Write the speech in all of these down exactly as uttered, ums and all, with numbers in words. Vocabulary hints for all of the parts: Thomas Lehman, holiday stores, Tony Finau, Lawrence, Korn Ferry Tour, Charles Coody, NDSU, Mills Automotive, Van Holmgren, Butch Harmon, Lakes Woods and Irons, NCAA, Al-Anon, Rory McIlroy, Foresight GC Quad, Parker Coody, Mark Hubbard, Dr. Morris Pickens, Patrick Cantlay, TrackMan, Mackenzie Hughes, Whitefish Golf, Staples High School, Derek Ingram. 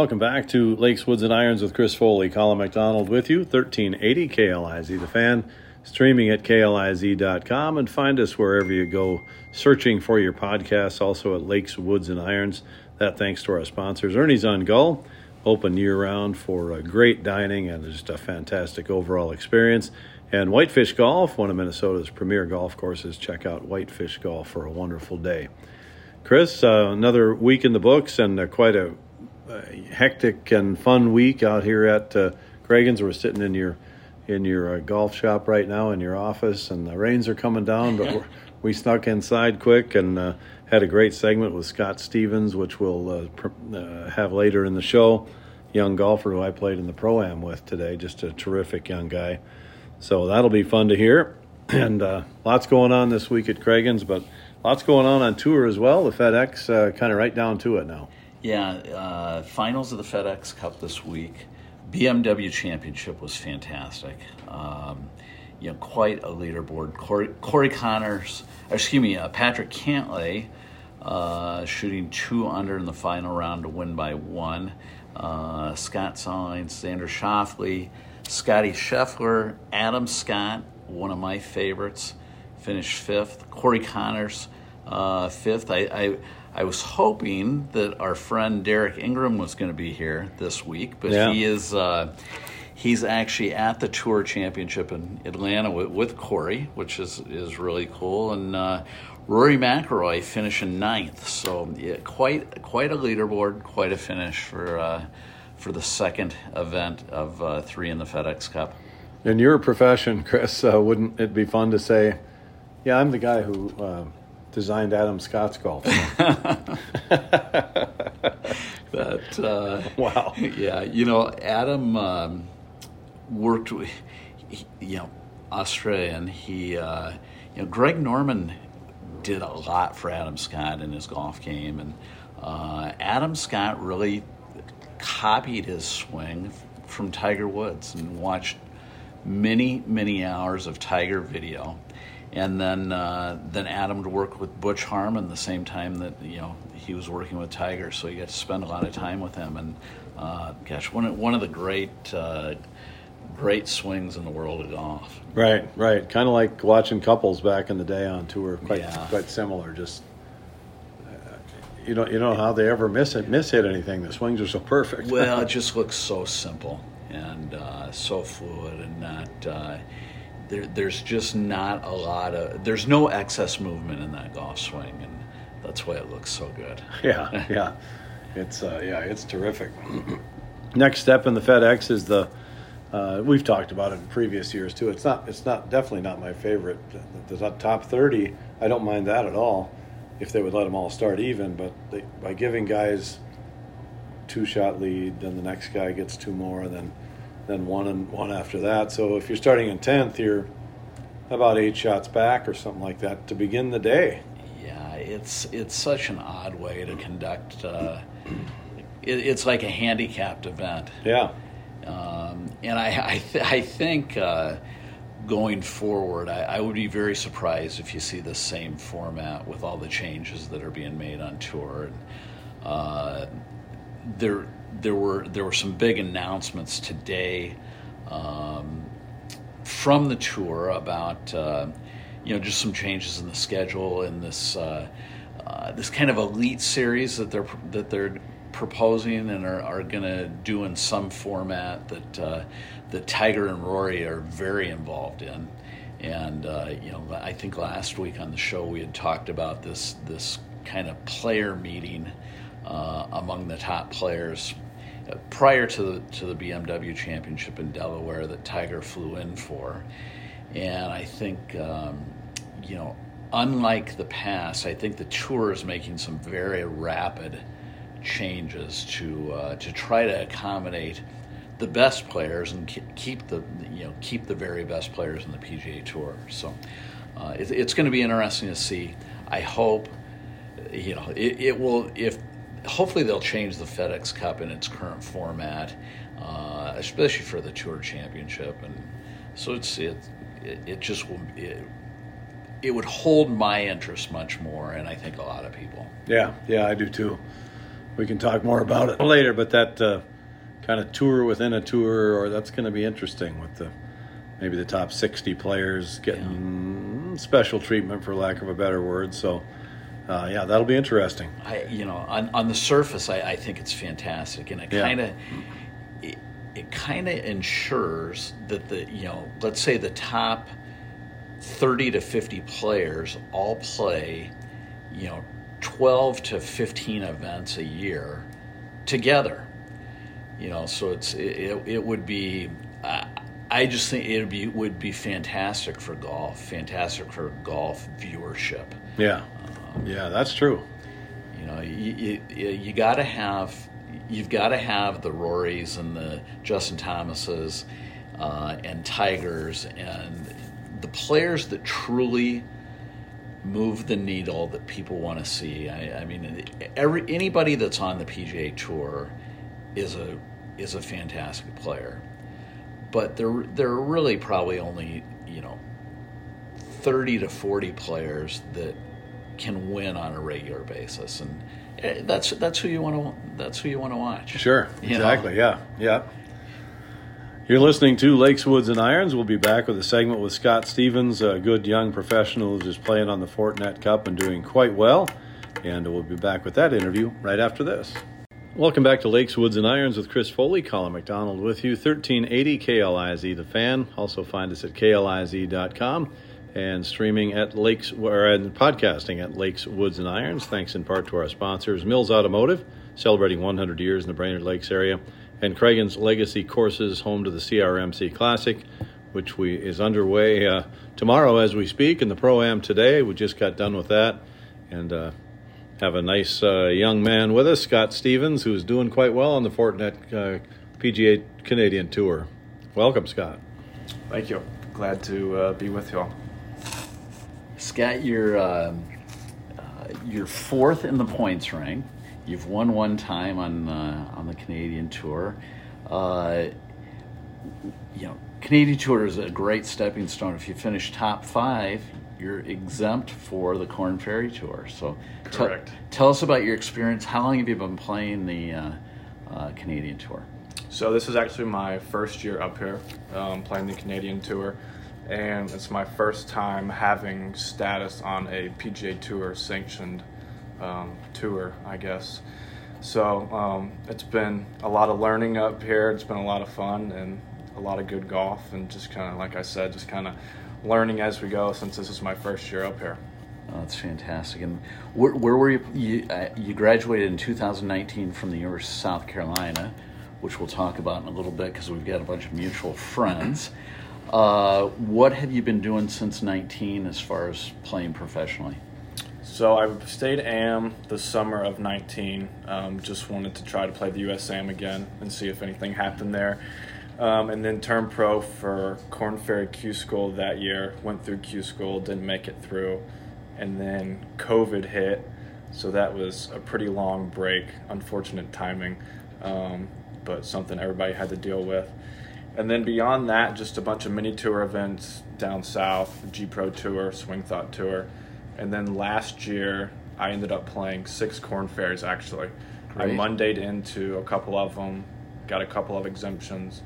Welcome back to Lakes, Woods, and Irons with Chris Foley. Colin McDonald with you, thirteen eighty K L I Z The Fan, streaming at K L I Z dot com, and find us wherever you go searching for your podcasts, also at Lakes, Woods, and Irons. That thanks to our sponsors, Ernie's on Gull, open year-round for a great dining and just a fantastic overall experience. And Whitefish Golf, one of Minnesota's premier golf courses. Check out Whitefish Golf for a wonderful day. Chris, uh, another week in the books, and uh, quite a uh, hectic and fun week out here at uh, Cragun's. We're sitting in your in your uh, golf shop right now, in your office, and the rains are coming down, but we're, we snuck inside quick and uh, had a great segment with Scott Stevens, which we'll uh, pr- uh, have later in the show. Young golfer who I played in the Pro-Am with today, just a terrific young guy. So that'll be fun to hear. And uh, lots going on this week at Cragun's, but lots going on on tour as well. The FedEx uh, kind of right down to it now. Yeah, uh, finals of the FedEx Cup this week. B M W Championship was fantastic. Um, you know, quite a leaderboard. Corey, Corey Connors, or excuse me, uh, Patrick Cantlay uh, shooting two under in the final round to win by one. Uh, Scott Stevens, Xander Schauffele, Scotty Scheffler, Adam Scott, one of my favorites, finished fifth. Corey Connors, uh, fifth. I, I I was hoping that our friend Derek Ingram was going to be here this week, but yeah. he is uh, he's actually at the Tour Championship in Atlanta with, with Corey, which is, is really cool. And uh, Rory McIlroy finishing ninth, so yeah, quite quite a leaderboard, quite a finish for. Uh, for the second event of uh, three in the FedEx Cup. In your profession, Chris, uh, wouldn't it be fun to say, yeah, I'm the guy who uh, designed Adam Scott's golf? That, uh, wow. Yeah, you know, Adam um, worked with, he, you know, Australian. He, uh, you know, Greg Norman did a lot for Adam Scott in his golf game, and uh, Adam Scott really copied his swing from Tiger Woods and watched many, many hours of Tiger video. And then uh, then Adam would work with Butch Harmon the same time that, you know, he was working with Tiger, so he got to spend a lot of time with him. And uh, gosh, one of, one of the great uh, great swings in the world of golf. Right, right. Kind of like watching couples back in the day on tour. Quite, yeah. Quite similar, just... You don't, you don't know how they ever miss it, miss hit anything. The swings are so perfect. Well, it just looks so simple and uh, so fluid, and not uh, there. There's just not a lot of. There's no excess movement in that golf swing, and that's why it looks so good. Yeah, yeah, it's uh, yeah, it's terrific. Next step in the FedEx is the. Uh, we've talked about it in previous years too. It's not. It's not definitely not my favorite. The, the top thirty, I don't mind that at all. If they would let them all start even, but they, by giving guys two-shot lead, then the next guy gets two more, and then then one and one after that. So if you're starting in tenth, you're about eight shots back or something like that to begin the day. Yeah, it's it's such an odd way to conduct. Uh, it, it's like a handicapped event. Yeah, um, and I I, th- I think. Uh, Going forward, I, I would be very surprised if you see the same format with all the changes that are being made on tour. And, uh, there, there were there were some big announcements today um, from the tour about uh, you know, just some changes in the schedule and this uh, uh, this kind of elite series that they're that they're proposing and are, are going to do in some format that. Uh, that Tiger and Rory are very involved in. And, uh, you know, I think last week on the show we had talked about this this kind of player meeting uh, among the top players prior to the, to the B M W Championship in Delaware that Tiger flew in for. And I think, um, you know, unlike the past, I think the tour is making some very rapid changes to uh, to try to accommodate the best players and keep the you know keep the very best players in the P G A Tour. So uh, it, it's going to be interesting to see. I hope you know it, it will. If hopefully they'll change the FedEx Cup in its current format, uh, especially for the Tour Championship. And so it's it it, it just will it, it would hold my interest much more, and I think a lot of people. Yeah, yeah, I do too. we can talk more about it later, but that uh, kind of tour within a tour, or that's going to be interesting with the maybe the top sixty players getting yeah. special treatment, for lack of a better word. So, uh, yeah, that'll be interesting. I, you know, on, on the surface, I, I think it's fantastic, and it yeah. kind of it, it kind of ensures that the you know, let's say the top thirty to fifty players all play, you know, twelve to fifteen events a year together. You know, so it's it, it would be. Uh, I just think it would be would be fantastic for golf, fantastic for golf viewership. Yeah, um, yeah, that's true. You know, you you, you got to have you've got to have the Rorys and the Justin Thomases uh, and Tigers and the players that truly move the needle that people want to see. I, I mean, every anybody that's on the P G A Tour is a is a fantastic player. But there, there are really probably only, you know, thirty to forty players that can win on a regular basis, and that's that's who you want to that's who you want to watch. Sure, exactly, you know? yeah, yeah. You're listening to Lakes, Woods, and Irons. We'll be back with a segment with Scott Stevens, a good young professional who's just playing on the Fortinet Cup and doing quite well, and we'll be back with that interview right after this. Welcome back to Lakes, Woods, and Irons with Chris Foley. Colin McDonald with you, thirteen eighty K L I Z, the fan. Also find us at K L I Z dot com and streaming at Lakes, or and podcasting at Lakes, Woods, and Irons. Thanks in part to our sponsors, Mills Automotive, celebrating one hundred years in the Brainerd Lakes area, and Cragun's Legacy Courses, home to the C R M C Classic, which we is underway uh, tomorrow as we speak, and the Pro-Am today. We just got done with that, and uh, have a nice uh, young man with us, Scott Stevens, who's doing quite well on the Fortinet uh, P G A Canadian Tour. Welcome, Scott. Thank you. Glad to uh, be with you all. Scott, you're, uh, uh, you're fourth in the points rank. You've won one time on, uh, on the Canadian Tour. Uh, you know, Canadian Tour is a great stepping stone. If you finish top five, you're exempt for the Korn Ferry Tour. So, correct. T- tell us about your experience. How long have you been playing the uh, uh, Canadian Tour? So this is actually my first year up here um, playing the Canadian Tour, and it's my first time having status on a P G A Tour sanctioned um, tour, I guess. So um, it's been a lot of learning up here. It's been a lot of fun and a lot of good golf, and just kind of, like I said, just kind of learning as we go, since this is my first year up here. Oh, that's fantastic. And where, where were you? You, uh, you graduated in two thousand nineteen from the University of South Carolina, which we'll talk about in a little bit because we've got a bunch of mutual friends. Uh, what have you been doing since nineteen as far as playing professionally? So I stayed A M the summer of nineteen. Um, just wanted to try to play the U S A M again and see if anything happened there. Um, and then turned pro for Korn Ferry Q School that year. Went through Q School, didn't make it through, and then COVID hit, so that was a pretty long break. Unfortunate timing, um, but something everybody had to deal with. And then beyond that, just a bunch of mini tour events down south, G Pro Tour, Swing Thought Tour, and then last year I ended up playing six Korn Ferries actually. Great. I Mondayed into a couple of them, got a couple of exemptions,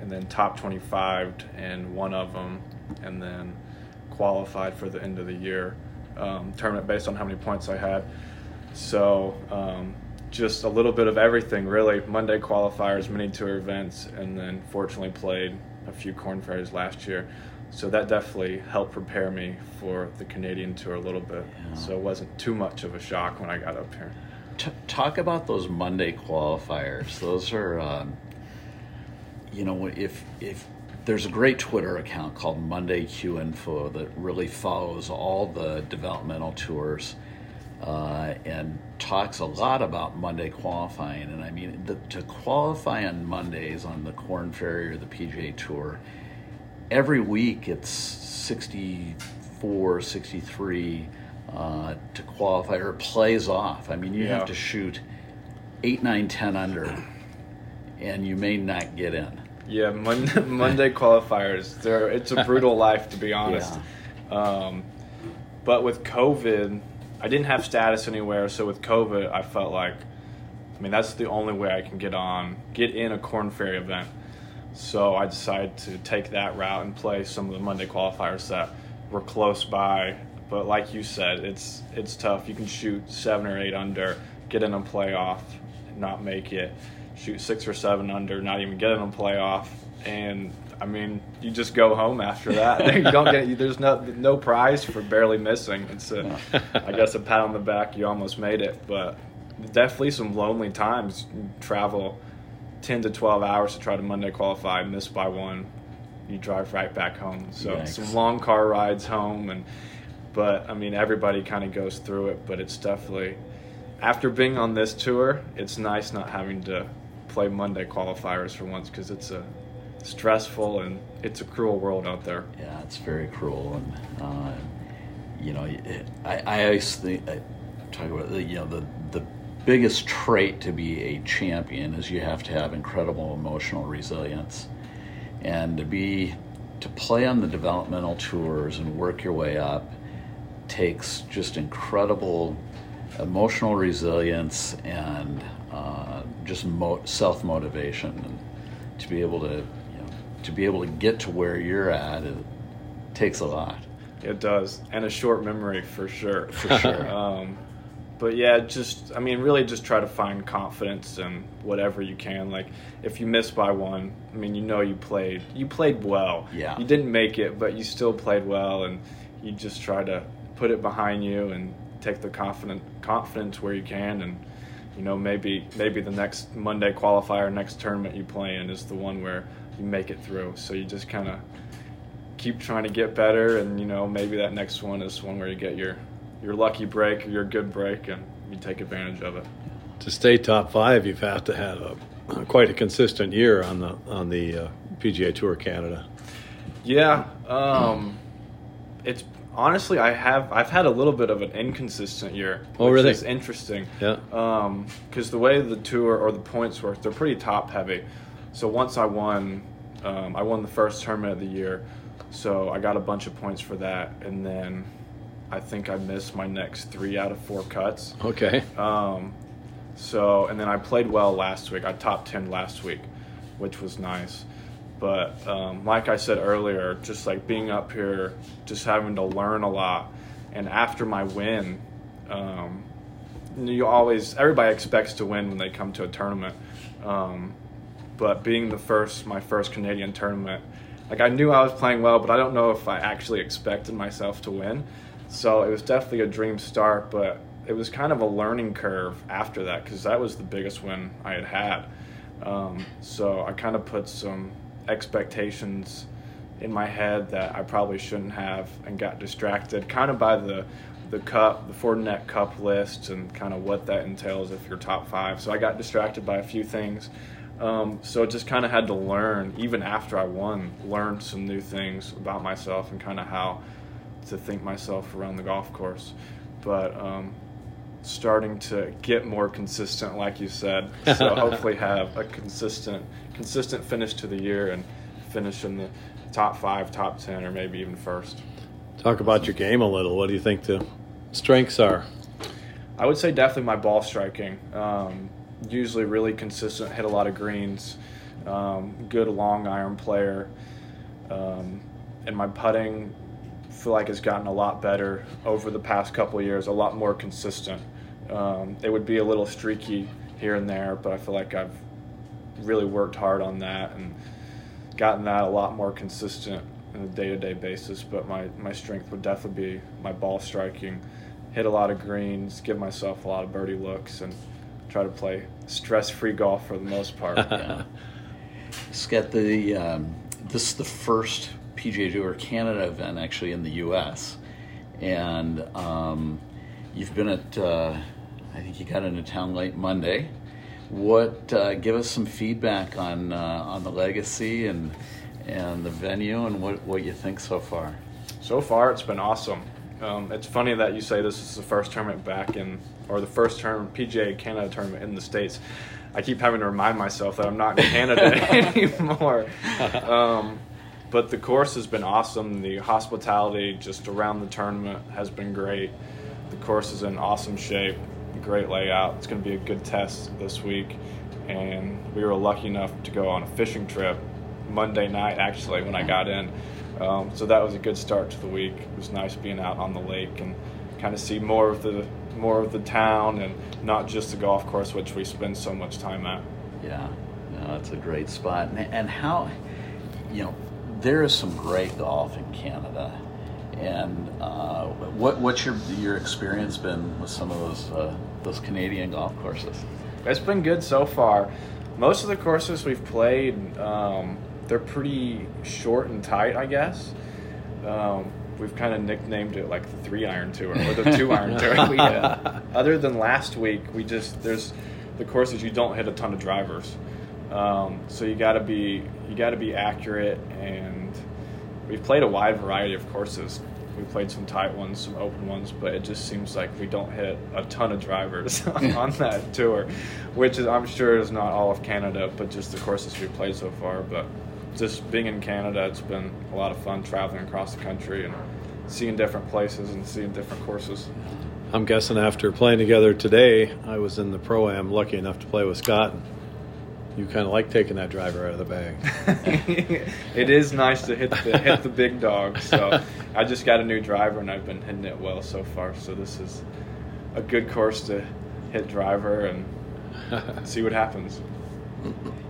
and then top twenty-fived in one of them, and then qualified for the end of the year um, tournament based on how many points I had. So um, just a little bit of everything, really. Monday qualifiers, mini tour events, and then fortunately played a few Korn Ferries last year. So that definitely helped prepare me for the Canadian Tour a little bit. Yeah. So it wasn't too much of a shock when I got up here. T- talk about those Monday qualifiers. Those are... Um... You know, if if there's a great Twitter account called Monday Q Info that really follows all the developmental tours uh, and talks a lot about Monday qualifying. And I mean, the, to qualify on Mondays on the Korn Ferry or the P G A Tour, every week it's sixty-four, sixty-three uh, to qualify, or plays off. I mean, you yeah. have to shoot eight, nine, ten under, and you may not get in. Yeah, Monday, Monday qualifiers. They're, it's a brutal life, to be honest. Yeah. Um, but with COVID, I didn't have status anywhere. So with COVID, I felt like I mean, that's the only way I can get on, get in a Korn Ferry event. So I decided to take that route and play some of the Monday qualifiers that were close by. But like you said, it's it's tough. You can shoot seven or eight under, get in a playoff, not make it. Shoot six or seven under, not even get in a playoff. And I mean, you just go home after that. You don't get, there's no no prize for barely missing. It's a, I guess a pat on the back. You almost made it, but definitely some lonely times. You travel ten to twelve hours to try to Monday qualify, miss by one, you drive right back home. So Yikes. Some long car rides home, and but I mean everybody kind of goes through it. But it's definitely, after being on this tour, it's nice not having to play Monday qualifiers for once, because it's a stressful and it's a cruel world out there. Yeah, it's very cruel. And uh, you know, it, I I always think, I talk about the, you know, the the biggest trait to be a champion is you have to have incredible emotional resilience, and to be to play on the developmental tours and work your way up takes just incredible emotional resilience and uh, just mo- self-motivation, and to be able to, you know, to be able to get to where you're at, it takes a lot. It does, and a short memory for sure. For sure. um, But yeah, just, I mean, really just try to find confidence in whatever you can. Like, if you miss by one, I mean, you know you played. You played well. Yeah. You didn't make it, but you still played well, and you just try to put it behind you and take the confident, confidence where you can. And, you know, maybe maybe the next Monday qualifier, next tournament you play in is the one where you make it through. So you just kind of keep trying to get better, and, you know, maybe that next one is one where you get your – your lucky break, your good break, and you take advantage of it. To stay top five, you've had to have a, quite a consistent year on the on the uh, P G A Tour Canada. Yeah, um, it's honestly I have I've had a little bit of an inconsistent year, oh, which really? is interesting. Yeah, because um, the way the tour or the points work, they're pretty top heavy. So once I won, um, I won the first tournament of the year, so I got a bunch of points for that, and then I think I missed my next three out of four cuts. Okay. Um, so, and then I played well last week. I top ten last week, which was nice. But um, like I said earlier, just like being up here, just having to learn a lot. And after my win, um, you always, everybody expects to win when they come to a tournament. Um, but being the first, my first Canadian tournament, like I knew I was playing well, but I don't know if I actually expected myself to win. So it was definitely a dream start, but it was kind of a learning curve after that, because that was the biggest win I had had. Um, so I kind of put some expectations in my head that I probably shouldn't have, and got distracted kind of by the the cup, the Fortinet Cup list, and kind of what that entails if you're top five. So I got distracted by a few things. Um, so just kind of had to learn, even after I won, learn some new things about myself and kind of how to think myself around the golf course. But um, starting to get more consistent, like you said, so hopefully have a consistent consistent finish to the year and finish in the top five, top ten, or maybe even first. Talk about your game a little. What do you think the strengths are? I would say definitely my ball striking. Um, usually really consistent, hit a lot of greens, um, good long iron player, um, and my putting feel like it's gotten a lot better over the past couple of years, a lot more consistent. Um, it would be a little streaky here and there, but I feel like I've really worked hard on that and gotten that a lot more consistent on a day-to-day basis. But my, my strength would definitely be my ball striking, hit a lot of greens, give myself a lot of birdie looks, and try to play stress-free golf for the most part. Yeah. Scott, the, um, this is the first P G A Tour Canada event actually in the U S, and um, you've been at uh, I think you got into town late Monday. What uh, give us some feedback on uh, on the legacy and and the venue and what, what you think so far? So far it's been awesome. Um, it's funny that you say this is the first tournament back in, or the first term P G A Canada tournament in the States. I keep having to remind myself that I'm not in Canada anymore. Um, But the course has been awesome. The hospitality just around the tournament has been great. The course is in awesome shape. great layout. It's going to be a good test this week. And we were lucky enough to go on a fishing trip Monday night, actually, when I got in. Um, so that was a good start to the week. It was nice being out on the lake and kind of see more of the more of the town and not just the golf course, which we spend so much time at. Yeah, no, it's a great spot. And, and how, you know, there is some great golf in Canada. And uh, what what's your your experience been with some of those uh, those Canadian golf courses? It's been good so far. Most of the courses we've played, um, they're pretty short and tight, I guess. Um, we've kind of nicknamed it like the three iron tour or the two iron tour. We, uh, other than last week, we just there's the courses you don't hit a ton of drivers, um, so you gotta be you gotta be accurate, and we've played a wide variety of courses. We played some tight ones, some open ones, but it just seems like we don't hit a ton of drivers on that tour, which is, I'm sure is not all of Canada, but just the courses we played so far. But just being in Canada, it's been a lot of fun traveling across the country and seeing different places and seeing different courses. I'm guessing after playing together today, I was in the Pro-Am, lucky enough to play with Scott. You kind of like taking that driver out of the bag. It is nice to hit the, hit the big dog. So I just got a new driver, and I've been hitting it well so far. So this is a good course to hit driver and see what happens.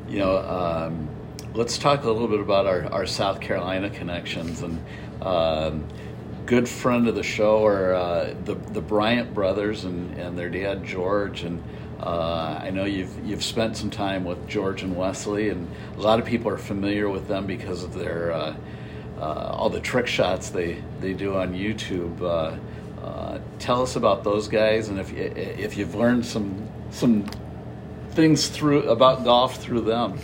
You know, um, let's talk a little bit about our, our South Carolina connections. And um, good friend of the show are uh, the, the Bryant brothers and, and their dad, George, and Uh, I know you've you've spent some time with George and Wesley, and a lot of people are familiar with them because of their uh, uh, all the trick shots they, they do on YouTube. Uh, uh, tell us about those guys, and if if you've learned some some things through about golf through them.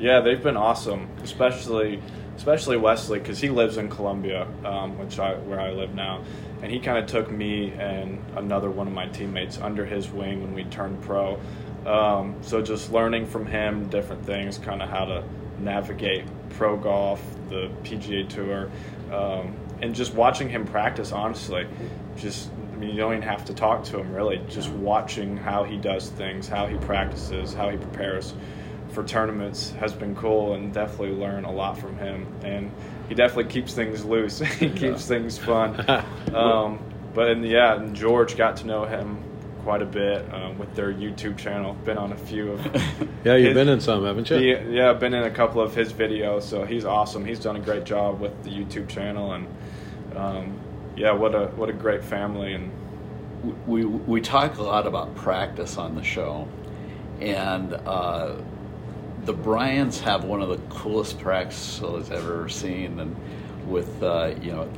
Yeah, they've been awesome, especially especially Wesley, because he lives in Columbia, um, which I where I live now. And he kind of took me and another one of my teammates under his wing when we turned pro. Um, so just learning from him different things, kind of how to navigate pro golf, the P G A Tour, um, and just watching him practice, honestly. Just, I mean, you don't even have to talk to him, really. Just watching how he does things, how he practices, how he prepares for tournaments has been cool, and definitely learn a lot from him. And he definitely keeps things loose. He keeps yeah. things fun. Um, but in the, yeah, and George, got to know him quite a bit um, with their YouTube channel. Been on a few of yeah, you've his, been in some, haven't you? He, yeah, I've been in a couple of his videos. So he's awesome. He's done a great job with the YouTube channel, and um, yeah, what a what a great family. And we we talk a lot about practice on the show, and uh, the Bryants have one of the coolest practices I've ever seen, and with uh, you know,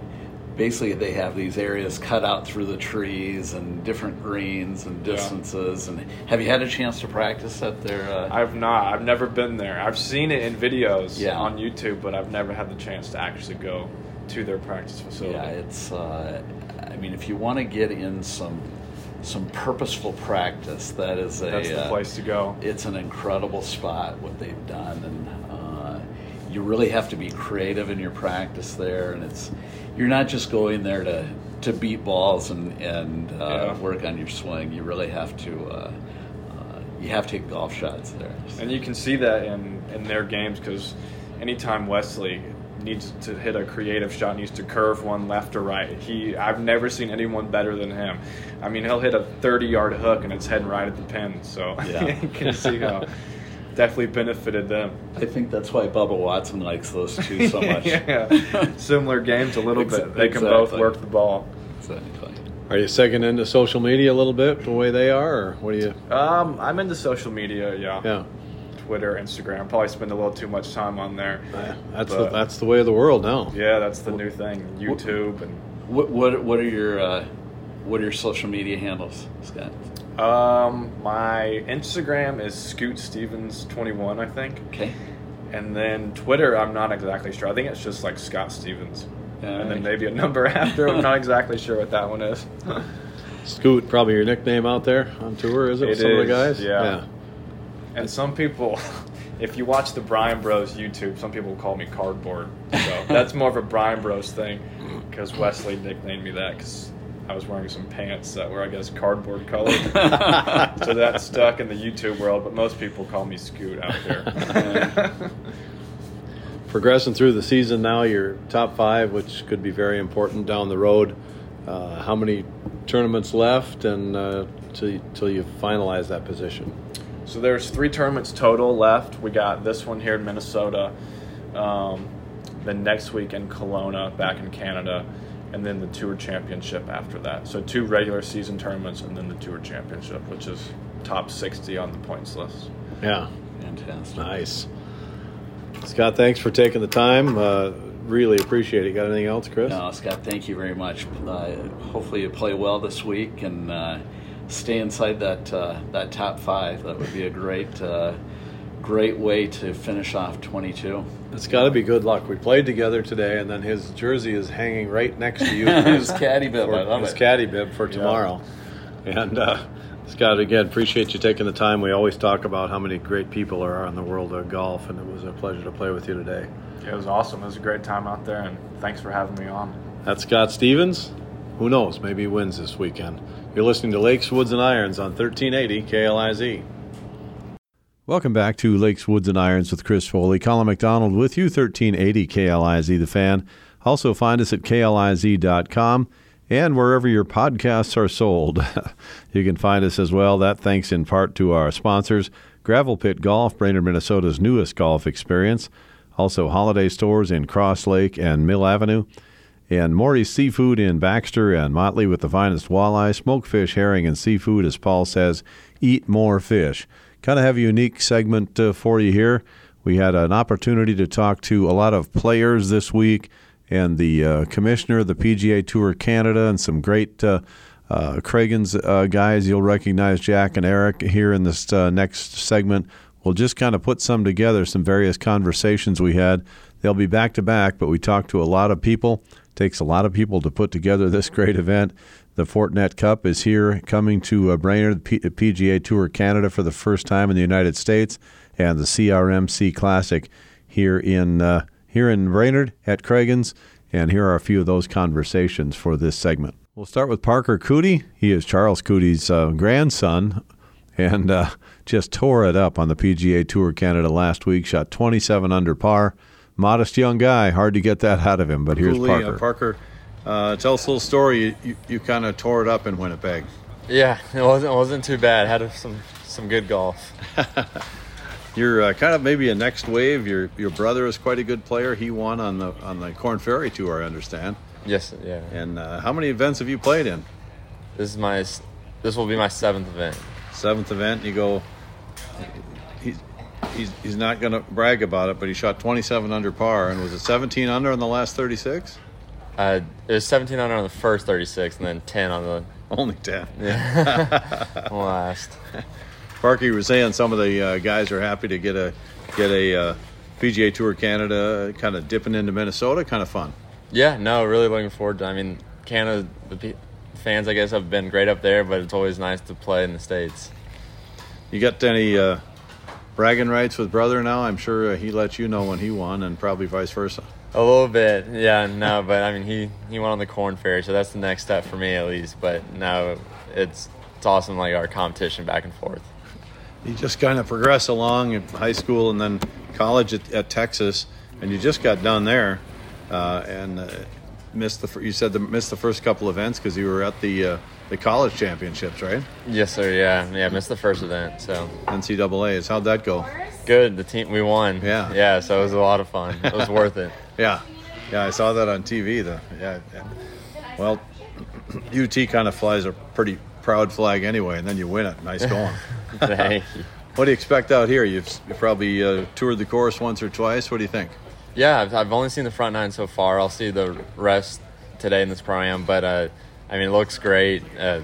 basically they have these areas cut out through the trees and different greens and distances. Yeah. And have you had a chance to practice at their? Uh... I've not. I've never been there. I've seen it in videos yeah. on YouTube, but I've never had the chance to actually go to their practice facility. Yeah, it's. Uh, I mean, if you want to get in some. some purposeful practice, that is a that's the uh, place to go. It's an incredible spot, what they've done, and uh, you really have to be creative in your practice there, and it's you're not just going there to to beat balls and and uh, yeah. work on your swing. You really have to uh, uh, you have to take golf shots there, so. And you can see that in in their games, because anytime Wesley needs to hit a creative shot, needs to curve one left or right. He, I've never seen anyone better than him. I mean, he'll hit a thirty-yard hook and it's heading right at the pin. So yeah. You can see how definitely benefited them. I think that's why Bubba Watson likes those two so much. yeah, similar games a little Ex- bit. They exactly. can both work the ball. Exactly. Are you second into social media a little bit the way they are, or what do you? Um, I'm into social media. Yeah. Yeah. Twitter, Instagram. Probably spend a little too much time on there. Yeah, that's but, the, that's the way of the world now. Yeah, that's the what, new thing. YouTube and what what what are your uh, what are your social media handles, Scott? Um, my Instagram is Scoot Stevens twenty-one, I think. Okay. And then Twitter, I'm not exactly sure. I think it's just like Scott Stevens, uh, and then maybe a number after. I'm not exactly sure what that one is. Scoot, probably your nickname out there on tour, is it? It with some is, of the guys, yeah. yeah. And some people, if you watch the Brian Bros YouTube, some people call me Cardboard. So that's more of a Brian Bros thing, because Wesley nicknamed me that because I was wearing some pants that were, I guess, cardboard colored. So that's stuck in the YouTube world, but most people call me Scoot out there. Progressing through the season now, your top five, which could be very important down the road. Uh, how many tournaments left and uh, till, till you finalize that position? So there's three tournaments total left. We got this one here in Minnesota, um, then next week in Kelowna back in Canada, and then the Tour Championship after that. So two regular season tournaments and then the Tour Championship, which is top sixty on the points list. Yeah. Fantastic. Nice. Scott, thanks for taking the time. Uh, really appreciate it. Got anything else, Chris? No, Scott, thank you very much. Uh, hopefully you play well this week and uh, stay inside that uh, that top five. That would be a great uh, great way to finish off twenty-two. It's got to be good luck. We played together today, and then his jersey is hanging right next to you. His caddy bib, I love it. His caddy bib for tomorrow. Yeah. And uh, Scott, again, appreciate you taking the time. We always talk about how many great people there are in the world of golf, and it was a pleasure to play with you today. It was awesome. It was a great time out there, and thanks for having me on. That's Scott Stevens. Who knows? Maybe he wins this weekend. You're listening to Lakes, Woods, and Irons on thirteen eighty K L I Z. Welcome back to Lakes, Woods, and Irons with Chris Foley. Colin McDonald with you, thirteen eighty K L I Z, the fan. Also find us at K L I Z dot com and wherever your podcasts are sold. You can find us as well. That thanks in part to our sponsors, Gravel Pit Golf, Brainerd, Minnesota's newest golf experience. Also, holiday stores in Cross Lake and Mill Avenue. And Maury's Seafood in Baxter and Motley with the finest walleye, smoked fish, herring, and seafood. As Paul says, eat more fish. Kind of have a unique segment uh, for you here. We had an opportunity to talk to a lot of players this week and the uh, commissioner of the P G A Tour Canada and some great uh, uh, Cragun's uh, guys. You'll recognize Jack and Eric here in this uh, next segment. We'll just kind of put some together, some various conversations we had. They'll be back-to-back, but we talked to a lot of people. It takes a lot of people to put together this great event. The Fortinet Cup is here, coming to uh, Brainerd, P- PGA Tour Canada for the first time in the United States, and the C R M C Classic here in uh, here in Brainerd at Cragun's. And here are a few of those conversations for this segment. We'll start with Parker Coody. He is Charles Coody's uh, grandson, and uh, just tore it up on the P G A Tour Canada last week, shot twenty-seven under par. Modest young guy, hard to get that out of him, but here's Parker. Uh, Parker, uh, tell us a little story. You you, you kind of tore it up in Winnipeg. Yeah, it wasn't it wasn't too bad. Had some some good golf. You're uh, kind of maybe a next wave. Your your brother is quite a good player. He won on the on the Korn Ferry Tour, I understand. Yes, yeah. And uh, how many events have you played in? This is my this will be my seventh event. Seventh event, you go. He's he's he's not going to brag about it, but he shot twenty-seven under par, and was it seventeen under on the last thirty-six? Uh, it was seventeen under on the first thirty-six, and then ten on the only ten. Yeah, last. Parker, you were saying some of the uh, guys are happy to get a get a uh, P G A Tour Canada, kind of dipping into Minnesota, kind of fun. Yeah, no, really looking forward to. I mean, Canada, the P- fans, I guess, have been great up there, but it's always nice to play in the States. You got any uh, bragging rights with brother now? I'm sure uh, he let you know when he won, and probably vice versa. A little bit, yeah, no, but I mean, he, he won on the Korn Ferry, so that's the next step for me at least. But no, it's it's awesome, like our competition back and forth. You just kind of progress along in high school and then college at, at Texas, and you just got done there, uh, and. Uh, Missed the you said the, missed the first couple events because you were at the uh, the college championships, right? Yes, sir. Yeah, yeah. Missed the first event. So N C A As. How'd that go? Good. The team we won. Yeah, yeah. So it was a lot of fun. It was worth it. Yeah, yeah. I saw that on T V though. Yeah. yeah. Well, U T kind of flies a pretty proud flag anyway, and then you win it. Nice going. Thank you. What do you expect out here? You've, you've probably uh, toured the course once or twice. What do you think? Yeah, I've, I've only seen the front nine so far. I'll see the rest today in this program, but uh, I mean, it looks great. Uh,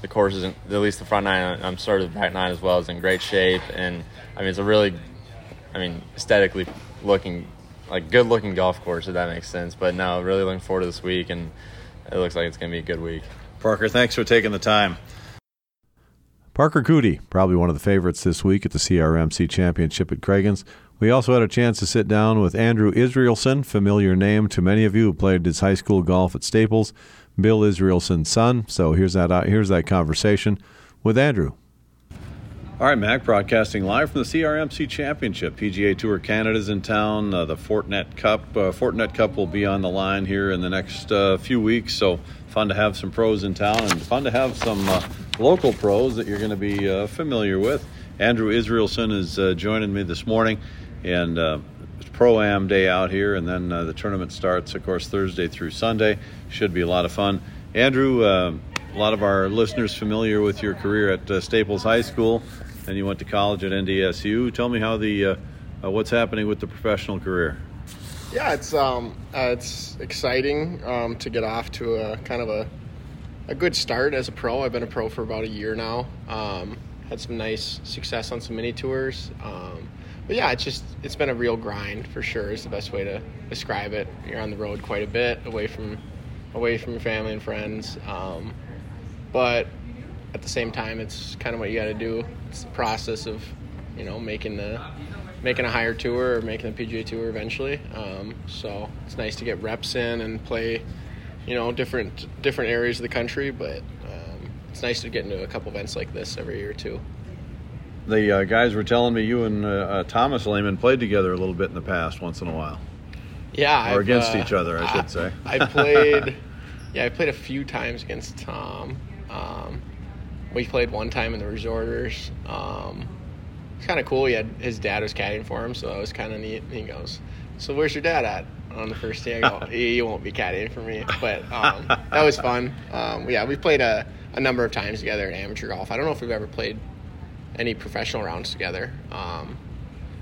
the course isn't, at least the front nine, I'm sure the back nine as well, is in great shape. And I mean, it's a really, I mean, aesthetically looking, like good looking golf course, if that makes sense. But no, really looking forward to this week, and it looks like it's going to be a good week. Parker, thanks for taking the time. Parker Coody, probably one of the favorites this week at the C R M C Championship at Cragun's. We also had a chance to sit down with Andrew Israelson, familiar name to many of you who played his high school golf at Staples, Bill Israelson's son. So here's that, here's that conversation with Andrew. All right, Mac, broadcasting live from the C R M C Championship. P G A Tour Canada's in town. Uh, the Fortinet Cup. Uh, Fortinet Cup will be on the line here in the next uh, few weeks. So fun to have some pros in town and fun to have some uh, local pros that you're going to be uh, familiar with. Andrew Israelson is uh, joining me this morning, and uh, it's Pro-Am day out here, and then uh, the tournament starts, of course, Thursday through Sunday. Should be a lot of fun. Andrew, uh, a lot of our listeners familiar with your career at uh, Staples High School. And you went to college at N D S U. Tell me how the uh, uh, what's happening with the professional career. Yeah, it's um, uh, it's exciting um, to get off to a kind of a a good start as a pro. I've been a pro for about a year now. Um, had some nice success on some mini tours. Um, but yeah, it's just it's been a real grind for sure. Is the best way to describe it. You're on the road quite a bit, away from away from your family and friends. Um, but at the same time, it's kind of what you got to do. It's the process of, you know, making the making a higher tour or making the P G A Tour eventually. Um, so it's nice to get reps in and play, you know, different different areas of the country. But um, it's nice to get into a couple events like this every year too. The uh, guys were telling me you and uh, uh, Thomas Lehman played together a little bit in the past, once in a while. Yeah, or I've, against uh, each other, I, I should say. I played, yeah, I played a few times against Tom. Um, We played one time in the Resorters. Um, it's kind of cool. He had, his dad was caddying for him, so that was kind of neat. And he goes, "So where's your dad at?" On the first day, I go, "He won't be caddying for me." But um, that was fun. Um, yeah, we played a, a number of times together in amateur golf. I don't know if we've ever played any professional rounds together. Um,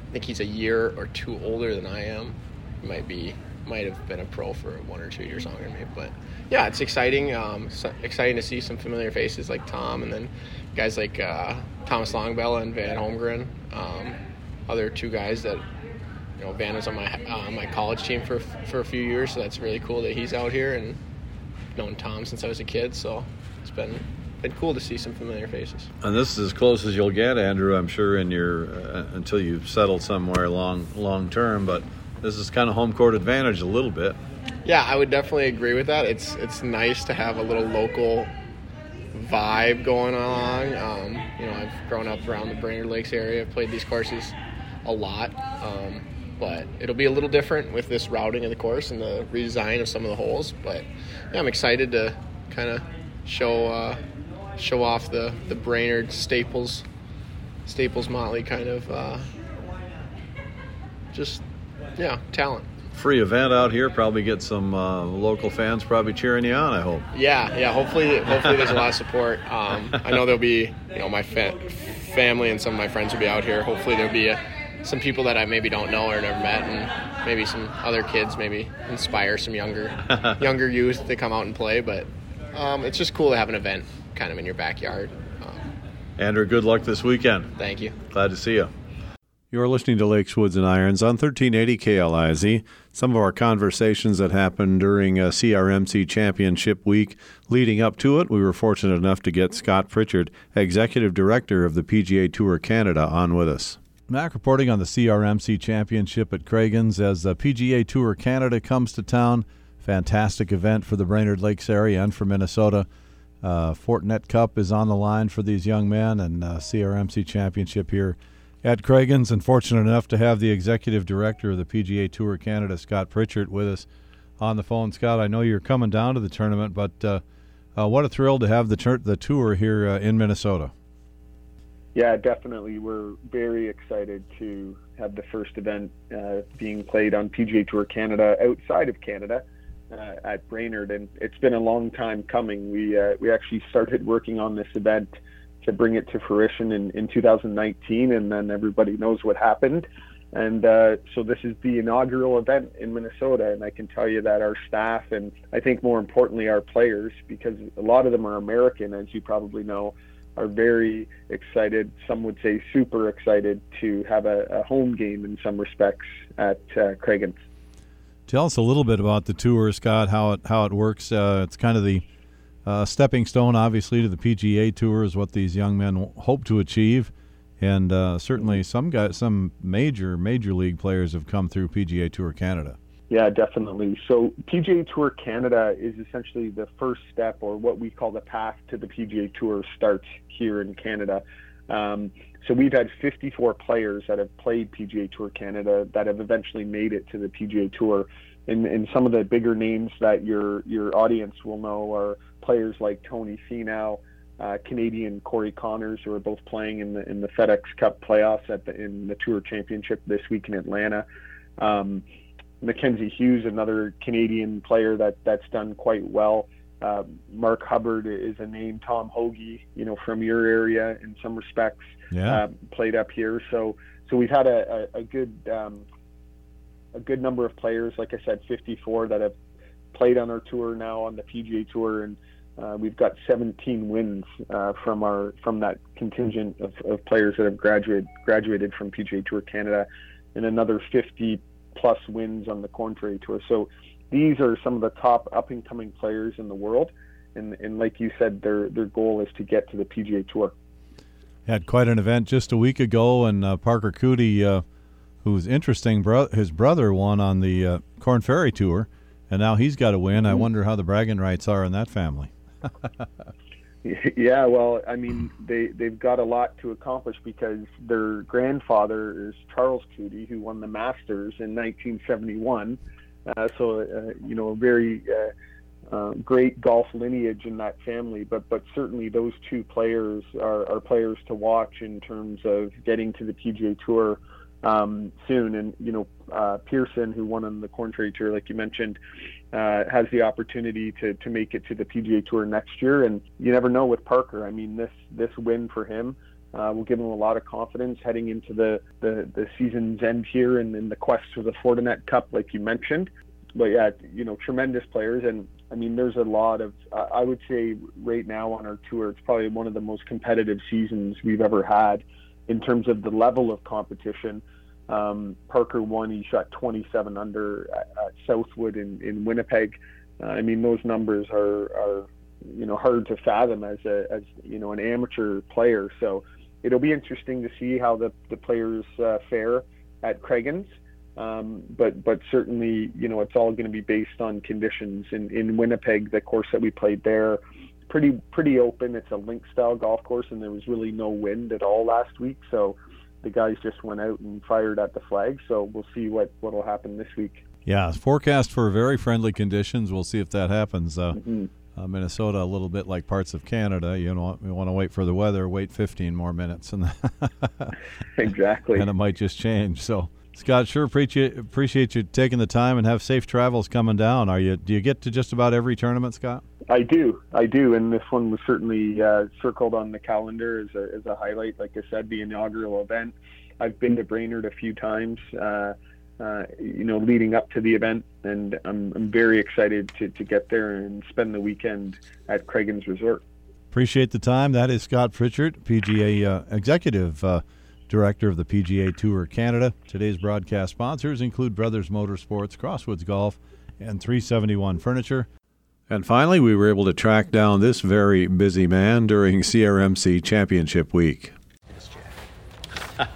I think he's a year or two older than I am. He might be, might have been a pro for one or two years longer than me, but yeah, it's exciting. Um, so exciting to see some familiar faces like Tom, and then guys like uh, Thomas Longbella and Van Holmgren. Um, other two guys that, you know, Van was on my uh, my college team for for a few years, so that's really cool that he's out here. And I've known Tom since I was a kid, so it's been been cool to see some familiar faces. And this is as close as you'll get, Andrew, I'm sure, in your uh, until you've settled somewhere long long term, but this is kind of home court advantage a little bit. Yeah, I would definitely agree with that. It's it's nice to have a little local vibe going on. Um, you know, I've grown up around the Brainerd Lakes area. I've played these courses a lot. Um, but it'll be a little different with this routing of the course and the redesign of some of the holes. But yeah, I'm excited to kind of show uh, show off the, the Brainerd Staples, Staples Motley kind of uh, just... yeah, talent. Free event out here. Probably get some uh, local fans probably cheering you on, I hope. Yeah, yeah. Hopefully, hopefully there's a lot of support. Um, I know there'll be, you know, my fa- family and some of my friends will be out here. Hopefully there'll be a, some people that I maybe don't know or never met, and maybe some other kids, maybe inspire some younger younger youth to come out and play. But um, it's just cool to have an event kind of in your backyard. Um, Andrew, good luck this weekend. Thank you. Glad to see you. You're listening to Lakes, Woods, and Irons on thirteen eighty K L I Z. Some of our conversations that happened during a C R M C Championship week leading up to it. We were fortunate enough to get Scott Pritchard, Executive Director of the P G A Tour Canada, on with us. Mac reporting on the C R M C Championship at Cragun's as the P G A Tour Canada comes to town. Fantastic event for the Brainerd Lakes area and for Minnesota. Uh, Fortinet Cup is on the line for these young men, and uh, C R M C Championship here at Cragun's, and fortunate enough to have the Executive Director of the P G A Tour Canada, Scott Pritchard, with us on the phone. Scott, I know you're coming down to the tournament, but uh, uh, what a thrill to have the tur- the tour here uh, in Minnesota. Yeah, definitely. We're very excited to have the first event uh, being played on P G A Tour Canada outside of Canada uh, at Brainerd, and it's been a long time coming. We uh, we actually started working on this event to bring it to fruition in, in two thousand nineteen, and then everybody knows what happened. And uh, so this is the inaugural event in Minnesota, and I can tell you that our staff, and I think more importantly our players, because a lot of them are American, as you probably know, are very excited, some would say super excited, to have a, a home game in some respects at uh, Cragun's. Tell us a little bit about the tour, Scott, how it, how it works. Uh, it's kind of the Uh, stepping stone, obviously, to the P G A Tour is what these young men hope to achieve, and uh, certainly some guys, some major, major league players have come through P G A Tour Canada. Yeah, definitely. So P G A Tour Canada is essentially the first step, or what we call the path to the P G A Tour starts here in Canada. Um, so we've had fifty-four players that have played P G A Tour Canada that have eventually made it to the P G A Tour. And, and some of the bigger names that your your audience will know are players like Tony Finau, uh, Canadian Corey Connors, who are both playing in the in the FedEx Cup playoffs at the in the Tour Championship this week in Atlanta. Um, Mackenzie Hughes, another Canadian player that that's done quite well. Uh, Mark Hubbard is a name. Tom Hoagie, you know, from your area in some respects, yeah. uh, played up here. So so we've had a, a, a good um, a good number of players, like I said, fifty-four that have played on our tour now on the P G A Tour, and uh, we've got seventeen wins uh, from our from that contingent of, of players that have graduated graduated from P G A Tour Canada, and another fifty plus wins on the Korn Ferry Tour. So these are some of the top up-and-coming players in the world, and and like you said, their their goal is to get to the P G A Tour. Had quite an event just a week ago, and uh, Parker Coody, uh, who's interesting, bro- his brother won on the uh, Korn Ferry Tour, and now he's got a win. Mm-hmm. I wonder how the bragging rights are in that family. Yeah, well, I mean, they, they've got a lot to accomplish because their grandfather is Charles Coody, who won the Masters in nineteen seventy-one. Uh, so, uh, you know, a very uh, uh, great golf lineage in that family. But but certainly those two players are, are players to watch in terms of getting to the P G A Tour um, soon. And, you know, uh, Pearson, who won on the Korn Ferry Tour, like you mentioned, Uh, has the opportunity to, to make it to the P G A Tour next year. And you never know with Parker. I mean, this this win for him uh, will give him a lot of confidence heading into the, the, the season's end here and in the quest for the Fortinet Cup, like you mentioned. But yeah, you know, tremendous players. And I mean, there's a lot of, uh, I would say right now on our tour, it's probably one of the most competitive seasons we've ever had in terms of the level of competition. Um, Parker won, he shot twenty-seven under at, at Southwood in, in Winnipeg. Uh, I mean, those numbers are, are, you know, hard to fathom as a, as, you know, an amateur player. So it'll be interesting to see how the, the players uh, fare at Cragun's. Um, but, but certainly, you know, it's all going to be based on conditions in, in Winnipeg. The course that we played there, pretty, pretty open. It's a links style golf course, and there was really no wind at all last week. So the guys just went out and fired at the flag, so we'll see what will happen this week. Yeah, forecast for very friendly conditions. We'll see if that happens. Uh, mm-hmm. uh, Minnesota, a little bit like parts of Canada, you know, we want to wait for the weather, wait fifteen more minutes. and Exactly. And it might just change. So, Scott, sure appreciate, appreciate you taking the time, and have safe travels coming down. Are you? Do you get to just about every tournament, Scott? I do, I do, and this one was certainly uh, circled on the calendar as a, as a highlight. Like I said, the inaugural event. I've been to Brainerd a few times, uh, uh, you know, leading up to the event, and I'm, I'm very excited to, to get there and spend the weekend at Cragun's Resort. Appreciate the time. That is Scott Pritchard, P G A uh, Executive uh, Director of the P G A Tour Canada. Today's broadcast sponsors include Brothers Motorsports, Crosswoods Golf, and three seventy-one Furniture. And finally, we were able to track down this very busy man during C R M C Championship Week. Yes, Jack.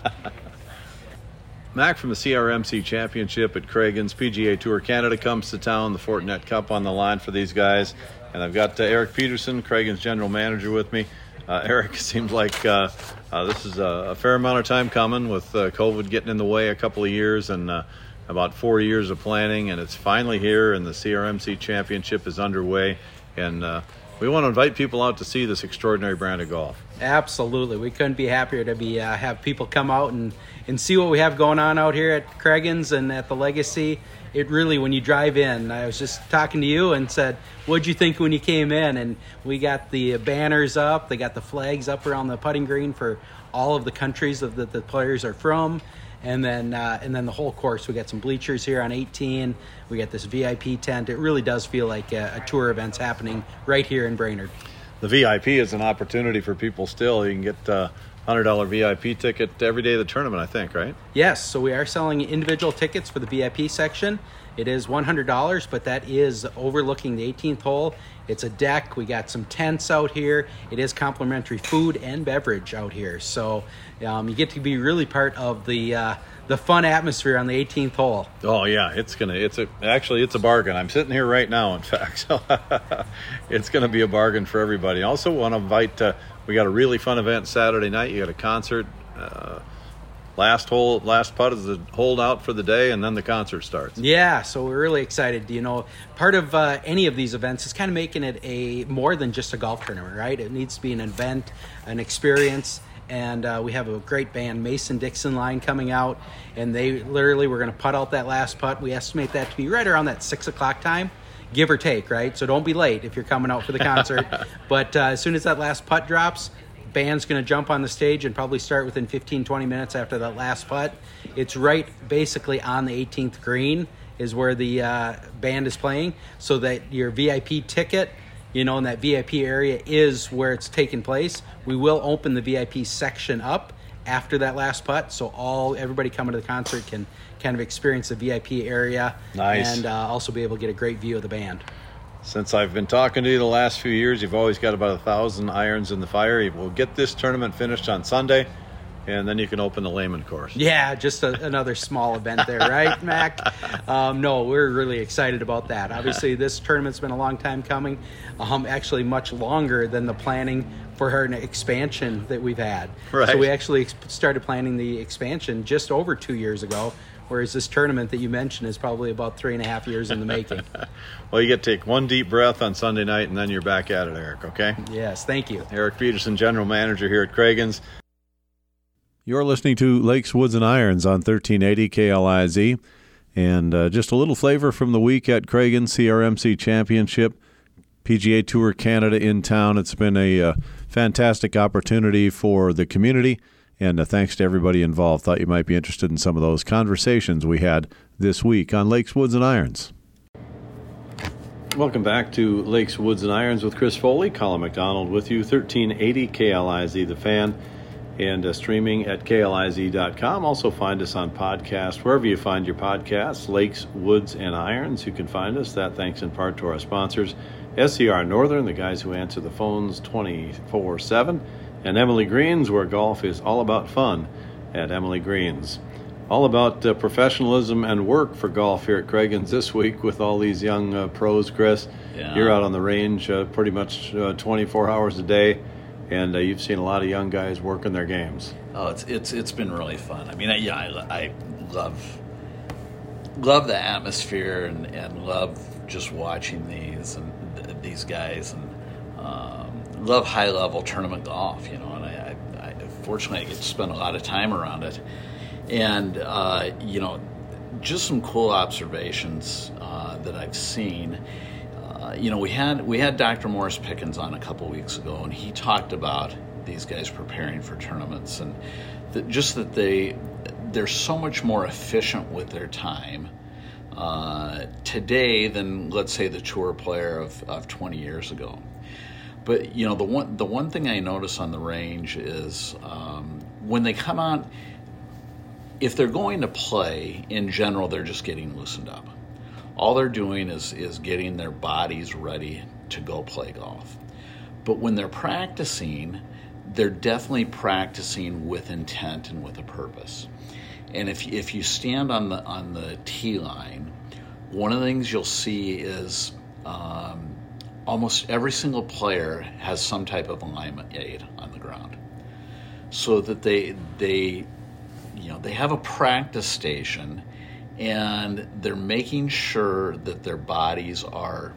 Mac from the C R M C Championship at Cragun's. P G A Tour Canada comes to town, the Fortinet Cup on the line for these guys. And I've got uh, Eric Peterson, Cragun's general manager, with me. Uh, Eric, it seems like uh, uh, this is a, a fair amount of time coming with uh, COVID getting in the way a couple of years, and uh, about four years of planning, and it's finally here, and the C R M C Championship is underway, and uh, we want to invite people out to see this extraordinary brand of golf. Absolutely. We couldn't be happier to be uh, have people come out and, and see what we have going on out here at Cragun's and at the Legacy. It really, when you drive in, I was just talking to you and said, what'd you think when you came in? And we got the banners up, they got the flags up around the putting green for all of the countries that the players are from. And then uh, and then the whole course, we got some bleachers here on eighteen. We got this V I P tent. It really does feel like a, a tour event's happening right here in Brainerd. The V I P is an opportunity for people still. You can get uh, one hundred dollar V I P ticket every day of the tournament, I think, right? Yes, so we are selling individual tickets for the V I P section. It is one hundred dollars, but that is overlooking the eighteenth hole. It's a deck. We got some tents out here. It is complimentary food and beverage out here. So um, you get to be really part of the uh, the fun atmosphere on the eighteenth hole. Oh yeah, it's gonna. It's a actually it's a bargain. I'm sitting here right now, in fact. So it's gonna be a bargain for everybody. Also, want to invite. Uh, we got a really fun event Saturday night. You got a concert. Uh, Last hole, last putt is the holdout for the day, and then the concert starts. Yeah, so we're really excited. You know, part of uh, any of these events is kind of making it a more than just a golf tournament, right? It needs to be an event, an experience, and uh, we have a great band, Mason Dixon Line, coming out, and they literally were going to putt out that last putt. We estimate that to be right around that six o'clock time, give or take, right? So don't be late if you're coming out for the concert. But uh, as soon as that last putt drops, band's going to jump on the stage and probably start within fifteen, twenty minutes after that last putt. It's right basically on the eighteenth green is where the uh, band is playing, so that your V I P ticket, you know, in that V I P area is where it's taking place. We will open the V I P section up after that last putt, so all everybody coming to the concert can kind of experience the V I P area. Nice. And uh, also be able to get a great view of the band. Since I've been talking to you the last few years, you've always got about a thousand irons in the fire. We'll get this tournament finished on Sunday, and then you can open the Lehman course. Yeah, just a, another small event there, right, Mac? Um, no, we're really excited about that. Obviously, this tournament's been a long time coming, um, actually much longer than the planning for her expansion that we've had. Right. So we actually started planning the expansion just over two years ago, whereas this tournament that you mentioned is probably about three and a half years in the making. Well, you get to take one deep breath on Sunday night, and then you're back at it, Eric, okay? Yes, thank you. Eric Peterson, General Manager here at Cragun's. You're listening to Lakes, Woods, and Irons on thirteen eighty K L I Z. And uh, just a little flavor from the week at Cragun's C R M C Championship, P G A Tour Canada in town. It's been a uh, fantastic opportunity for the community. And uh, thanks to everybody involved. Thought you might be interested in some of those conversations we had this week on Lakes, Woods, and Irons. Welcome back to Lakes, Woods, and Irons with Chris Foley. Colin McDonald with you, thirteen eighty K L I Z, the fan, and uh, streaming at K L I Z dot com. Also find us on podcasts, wherever you find your podcasts, Lakes, Woods, and Irons. You can find us. That thanks in part to our sponsors, S C R Northern, the guys who answer the phones twenty-four seven. And Emily Greene's, where golf is all about fun at Emily Greene's. All about uh, professionalism and work for golf here at Cragun's this week with all these young uh, pros, Chris. Yeah. You're out on the range uh, pretty much uh, twenty-four hours a day, and uh, you've seen a lot of young guys working their games. Oh, it's it's it's been really fun. I mean, I, yeah, I, I love, love the atmosphere and, and love just watching these, and th- these guys and... Uh, love high-level tournament golf, you know, and I, I, I fortunately I get to spend a lot of time around it, and uh, you know, just some cool observations uh, that I've seen. Uh, you know, we had we had Doctor Morris Pickens on a couple weeks ago, and he talked about these guys preparing for tournaments, and that just that they they're so much more efficient with their time uh, today than, let's say, the tour player of, of twenty years ago. But, you know, the one the one thing I notice on the range is um, when they come out, if they're going to play, in general, they're just getting loosened up. All they're doing is, is getting their bodies ready to go play golf. But when they're practicing, they're definitely practicing with intent and with a purpose. And if if you stand on the, on the tee line, one of the things you'll see is... Um, almost every single player has some type of alignment aid on the ground, so that they they you know they have a practice station, and they're making sure that their bodies are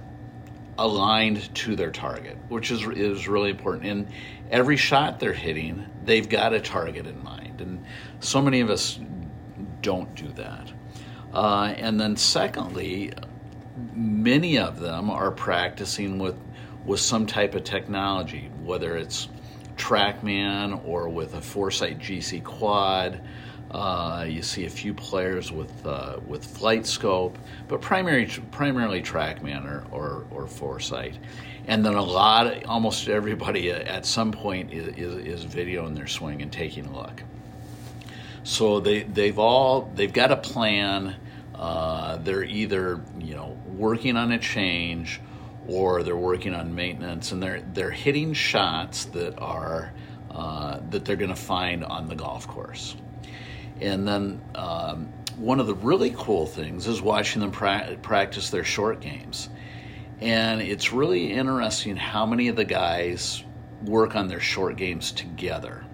aligned to their target, which is is really important. And every shot they're hitting, they've got a target in mind, and so many of us don't do that. Uh, and then secondly, many of them are practicing with with some type of technology, whether it's TrackMan or with a Foresight G C Quad, Uh, you see a few players with uh, with flight scope, but primary, primarily TrackMan or, or, or Foresight. And then a lot, of, almost everybody at some point is, is, is videoing their swing and taking a look. So they, they've all, they've got a plan. Uh, they're either, you know, working on a change or they're working on maintenance, and they're, they're hitting shots that are, uh, that they're going to find on the golf course. And then um, one of the really cool things is watching them pra- practice their short games. And it's really interesting how many of the guys work on their short games together.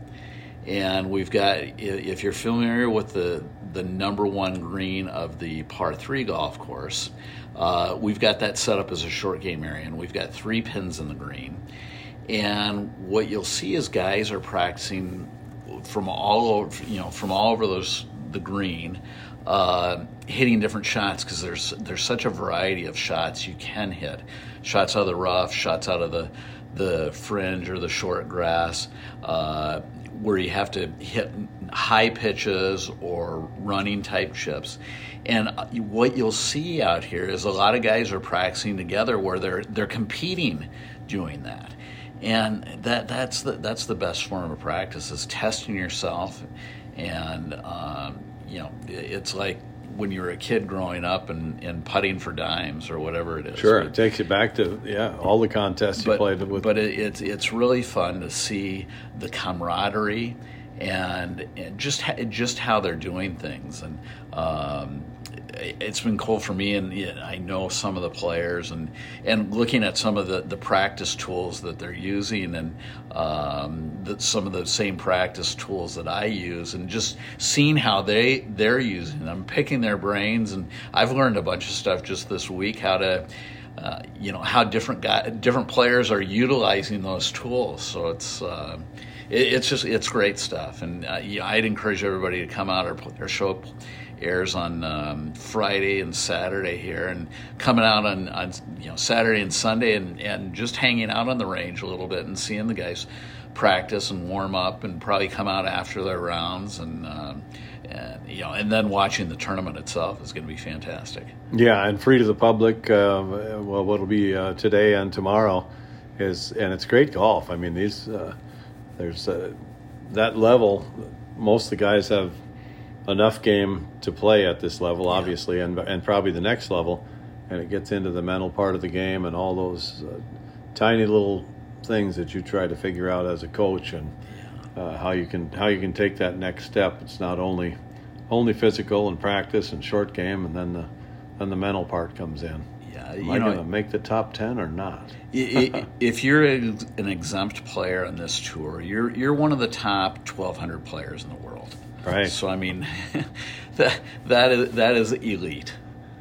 And we've got, if you're familiar with the, the number one green of the par three golf course, uh, we've got that set up as a short game area, and we've got three pins in the green. And what you'll see is guys are practicing from all over, you know, from all over those the green, uh, hitting different shots, because there's there's such a variety of shots you can hit. Shots out of the rough, shots out of the the fringe or the short grass, uh, where you have to hit high pitches or running type chips. And what you'll see out here is a lot of guys are practicing together where they're they're competing doing that. And that that's the that's the best form of practice, is testing yourself. And um, you know, it's like when you were a kid growing up and, and putting for dimes or whatever it is. Sure, but it takes you back to yeah all the contests but, you played with. But it, it's it's really fun to see the camaraderie and, and just just how they're doing things. And um, it's been cool for me, and I know some of the players, and, and looking at some of the, the practice tools that they're using, and um, that some of the same practice tools that I use, and just seeing how they, they're using them, picking their brains. And I've learned a bunch of stuff just this week, how to, uh, you know, how different guy, different players are utilizing those tools. So it's uh, it, it's just it's great stuff. And uh, yeah, I'd encourage everybody to come out or, or show up. Airs on um, Friday and Saturday here, and coming out on, on you know Saturday and Sunday, and, and just hanging out on the range a little bit and seeing the guys practice and warm up, and probably come out after their rounds, and um, and you know and then watching the tournament itself is going to be fantastic. Yeah, and free to the public. Uh, well, what'll be uh, today and tomorrow is, and it's great golf. I mean, these uh, there's uh, that level. Most of the guys have enough game to play at this level, obviously, and and probably the next level, and it gets into the mental part of the game and all those uh, tiny little things that you try to figure out as a coach, and uh, how you can how you can take that next step. It's not only only physical and practice and short game, and then the then the mental part comes in. Yeah, am I going to make the top ten or not? If you're a, an exempt player on this tour, you're you're one of the top twelve hundred players in the world. Right. So I mean, that that is that is elite,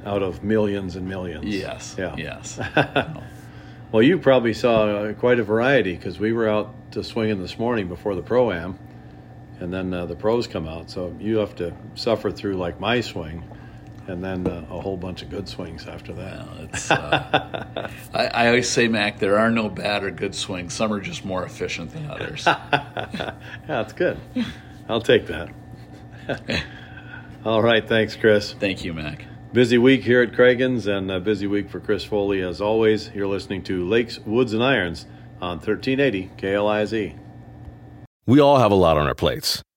out of millions and millions. Yes. Yeah. Yes. Well, you probably saw quite a variety, because we were out to swinging this morning before the pro-am, and then uh, the pros come out. So you have to suffer through like my swing, and then uh, a whole bunch of good swings after that. Well, it's, uh, I, I always say, Mac, there are no bad or good swings. Some are just more efficient than others. Yeah, that's good. I'll take that. All right, thanks, Chris. Thank you, Mac. Busy week here at Cragun's, and a busy week for Chris Foley as always. You're listening to Lakes, Woods, and Irons on thirteen eighty K L I Z. We all have a lot on our plates.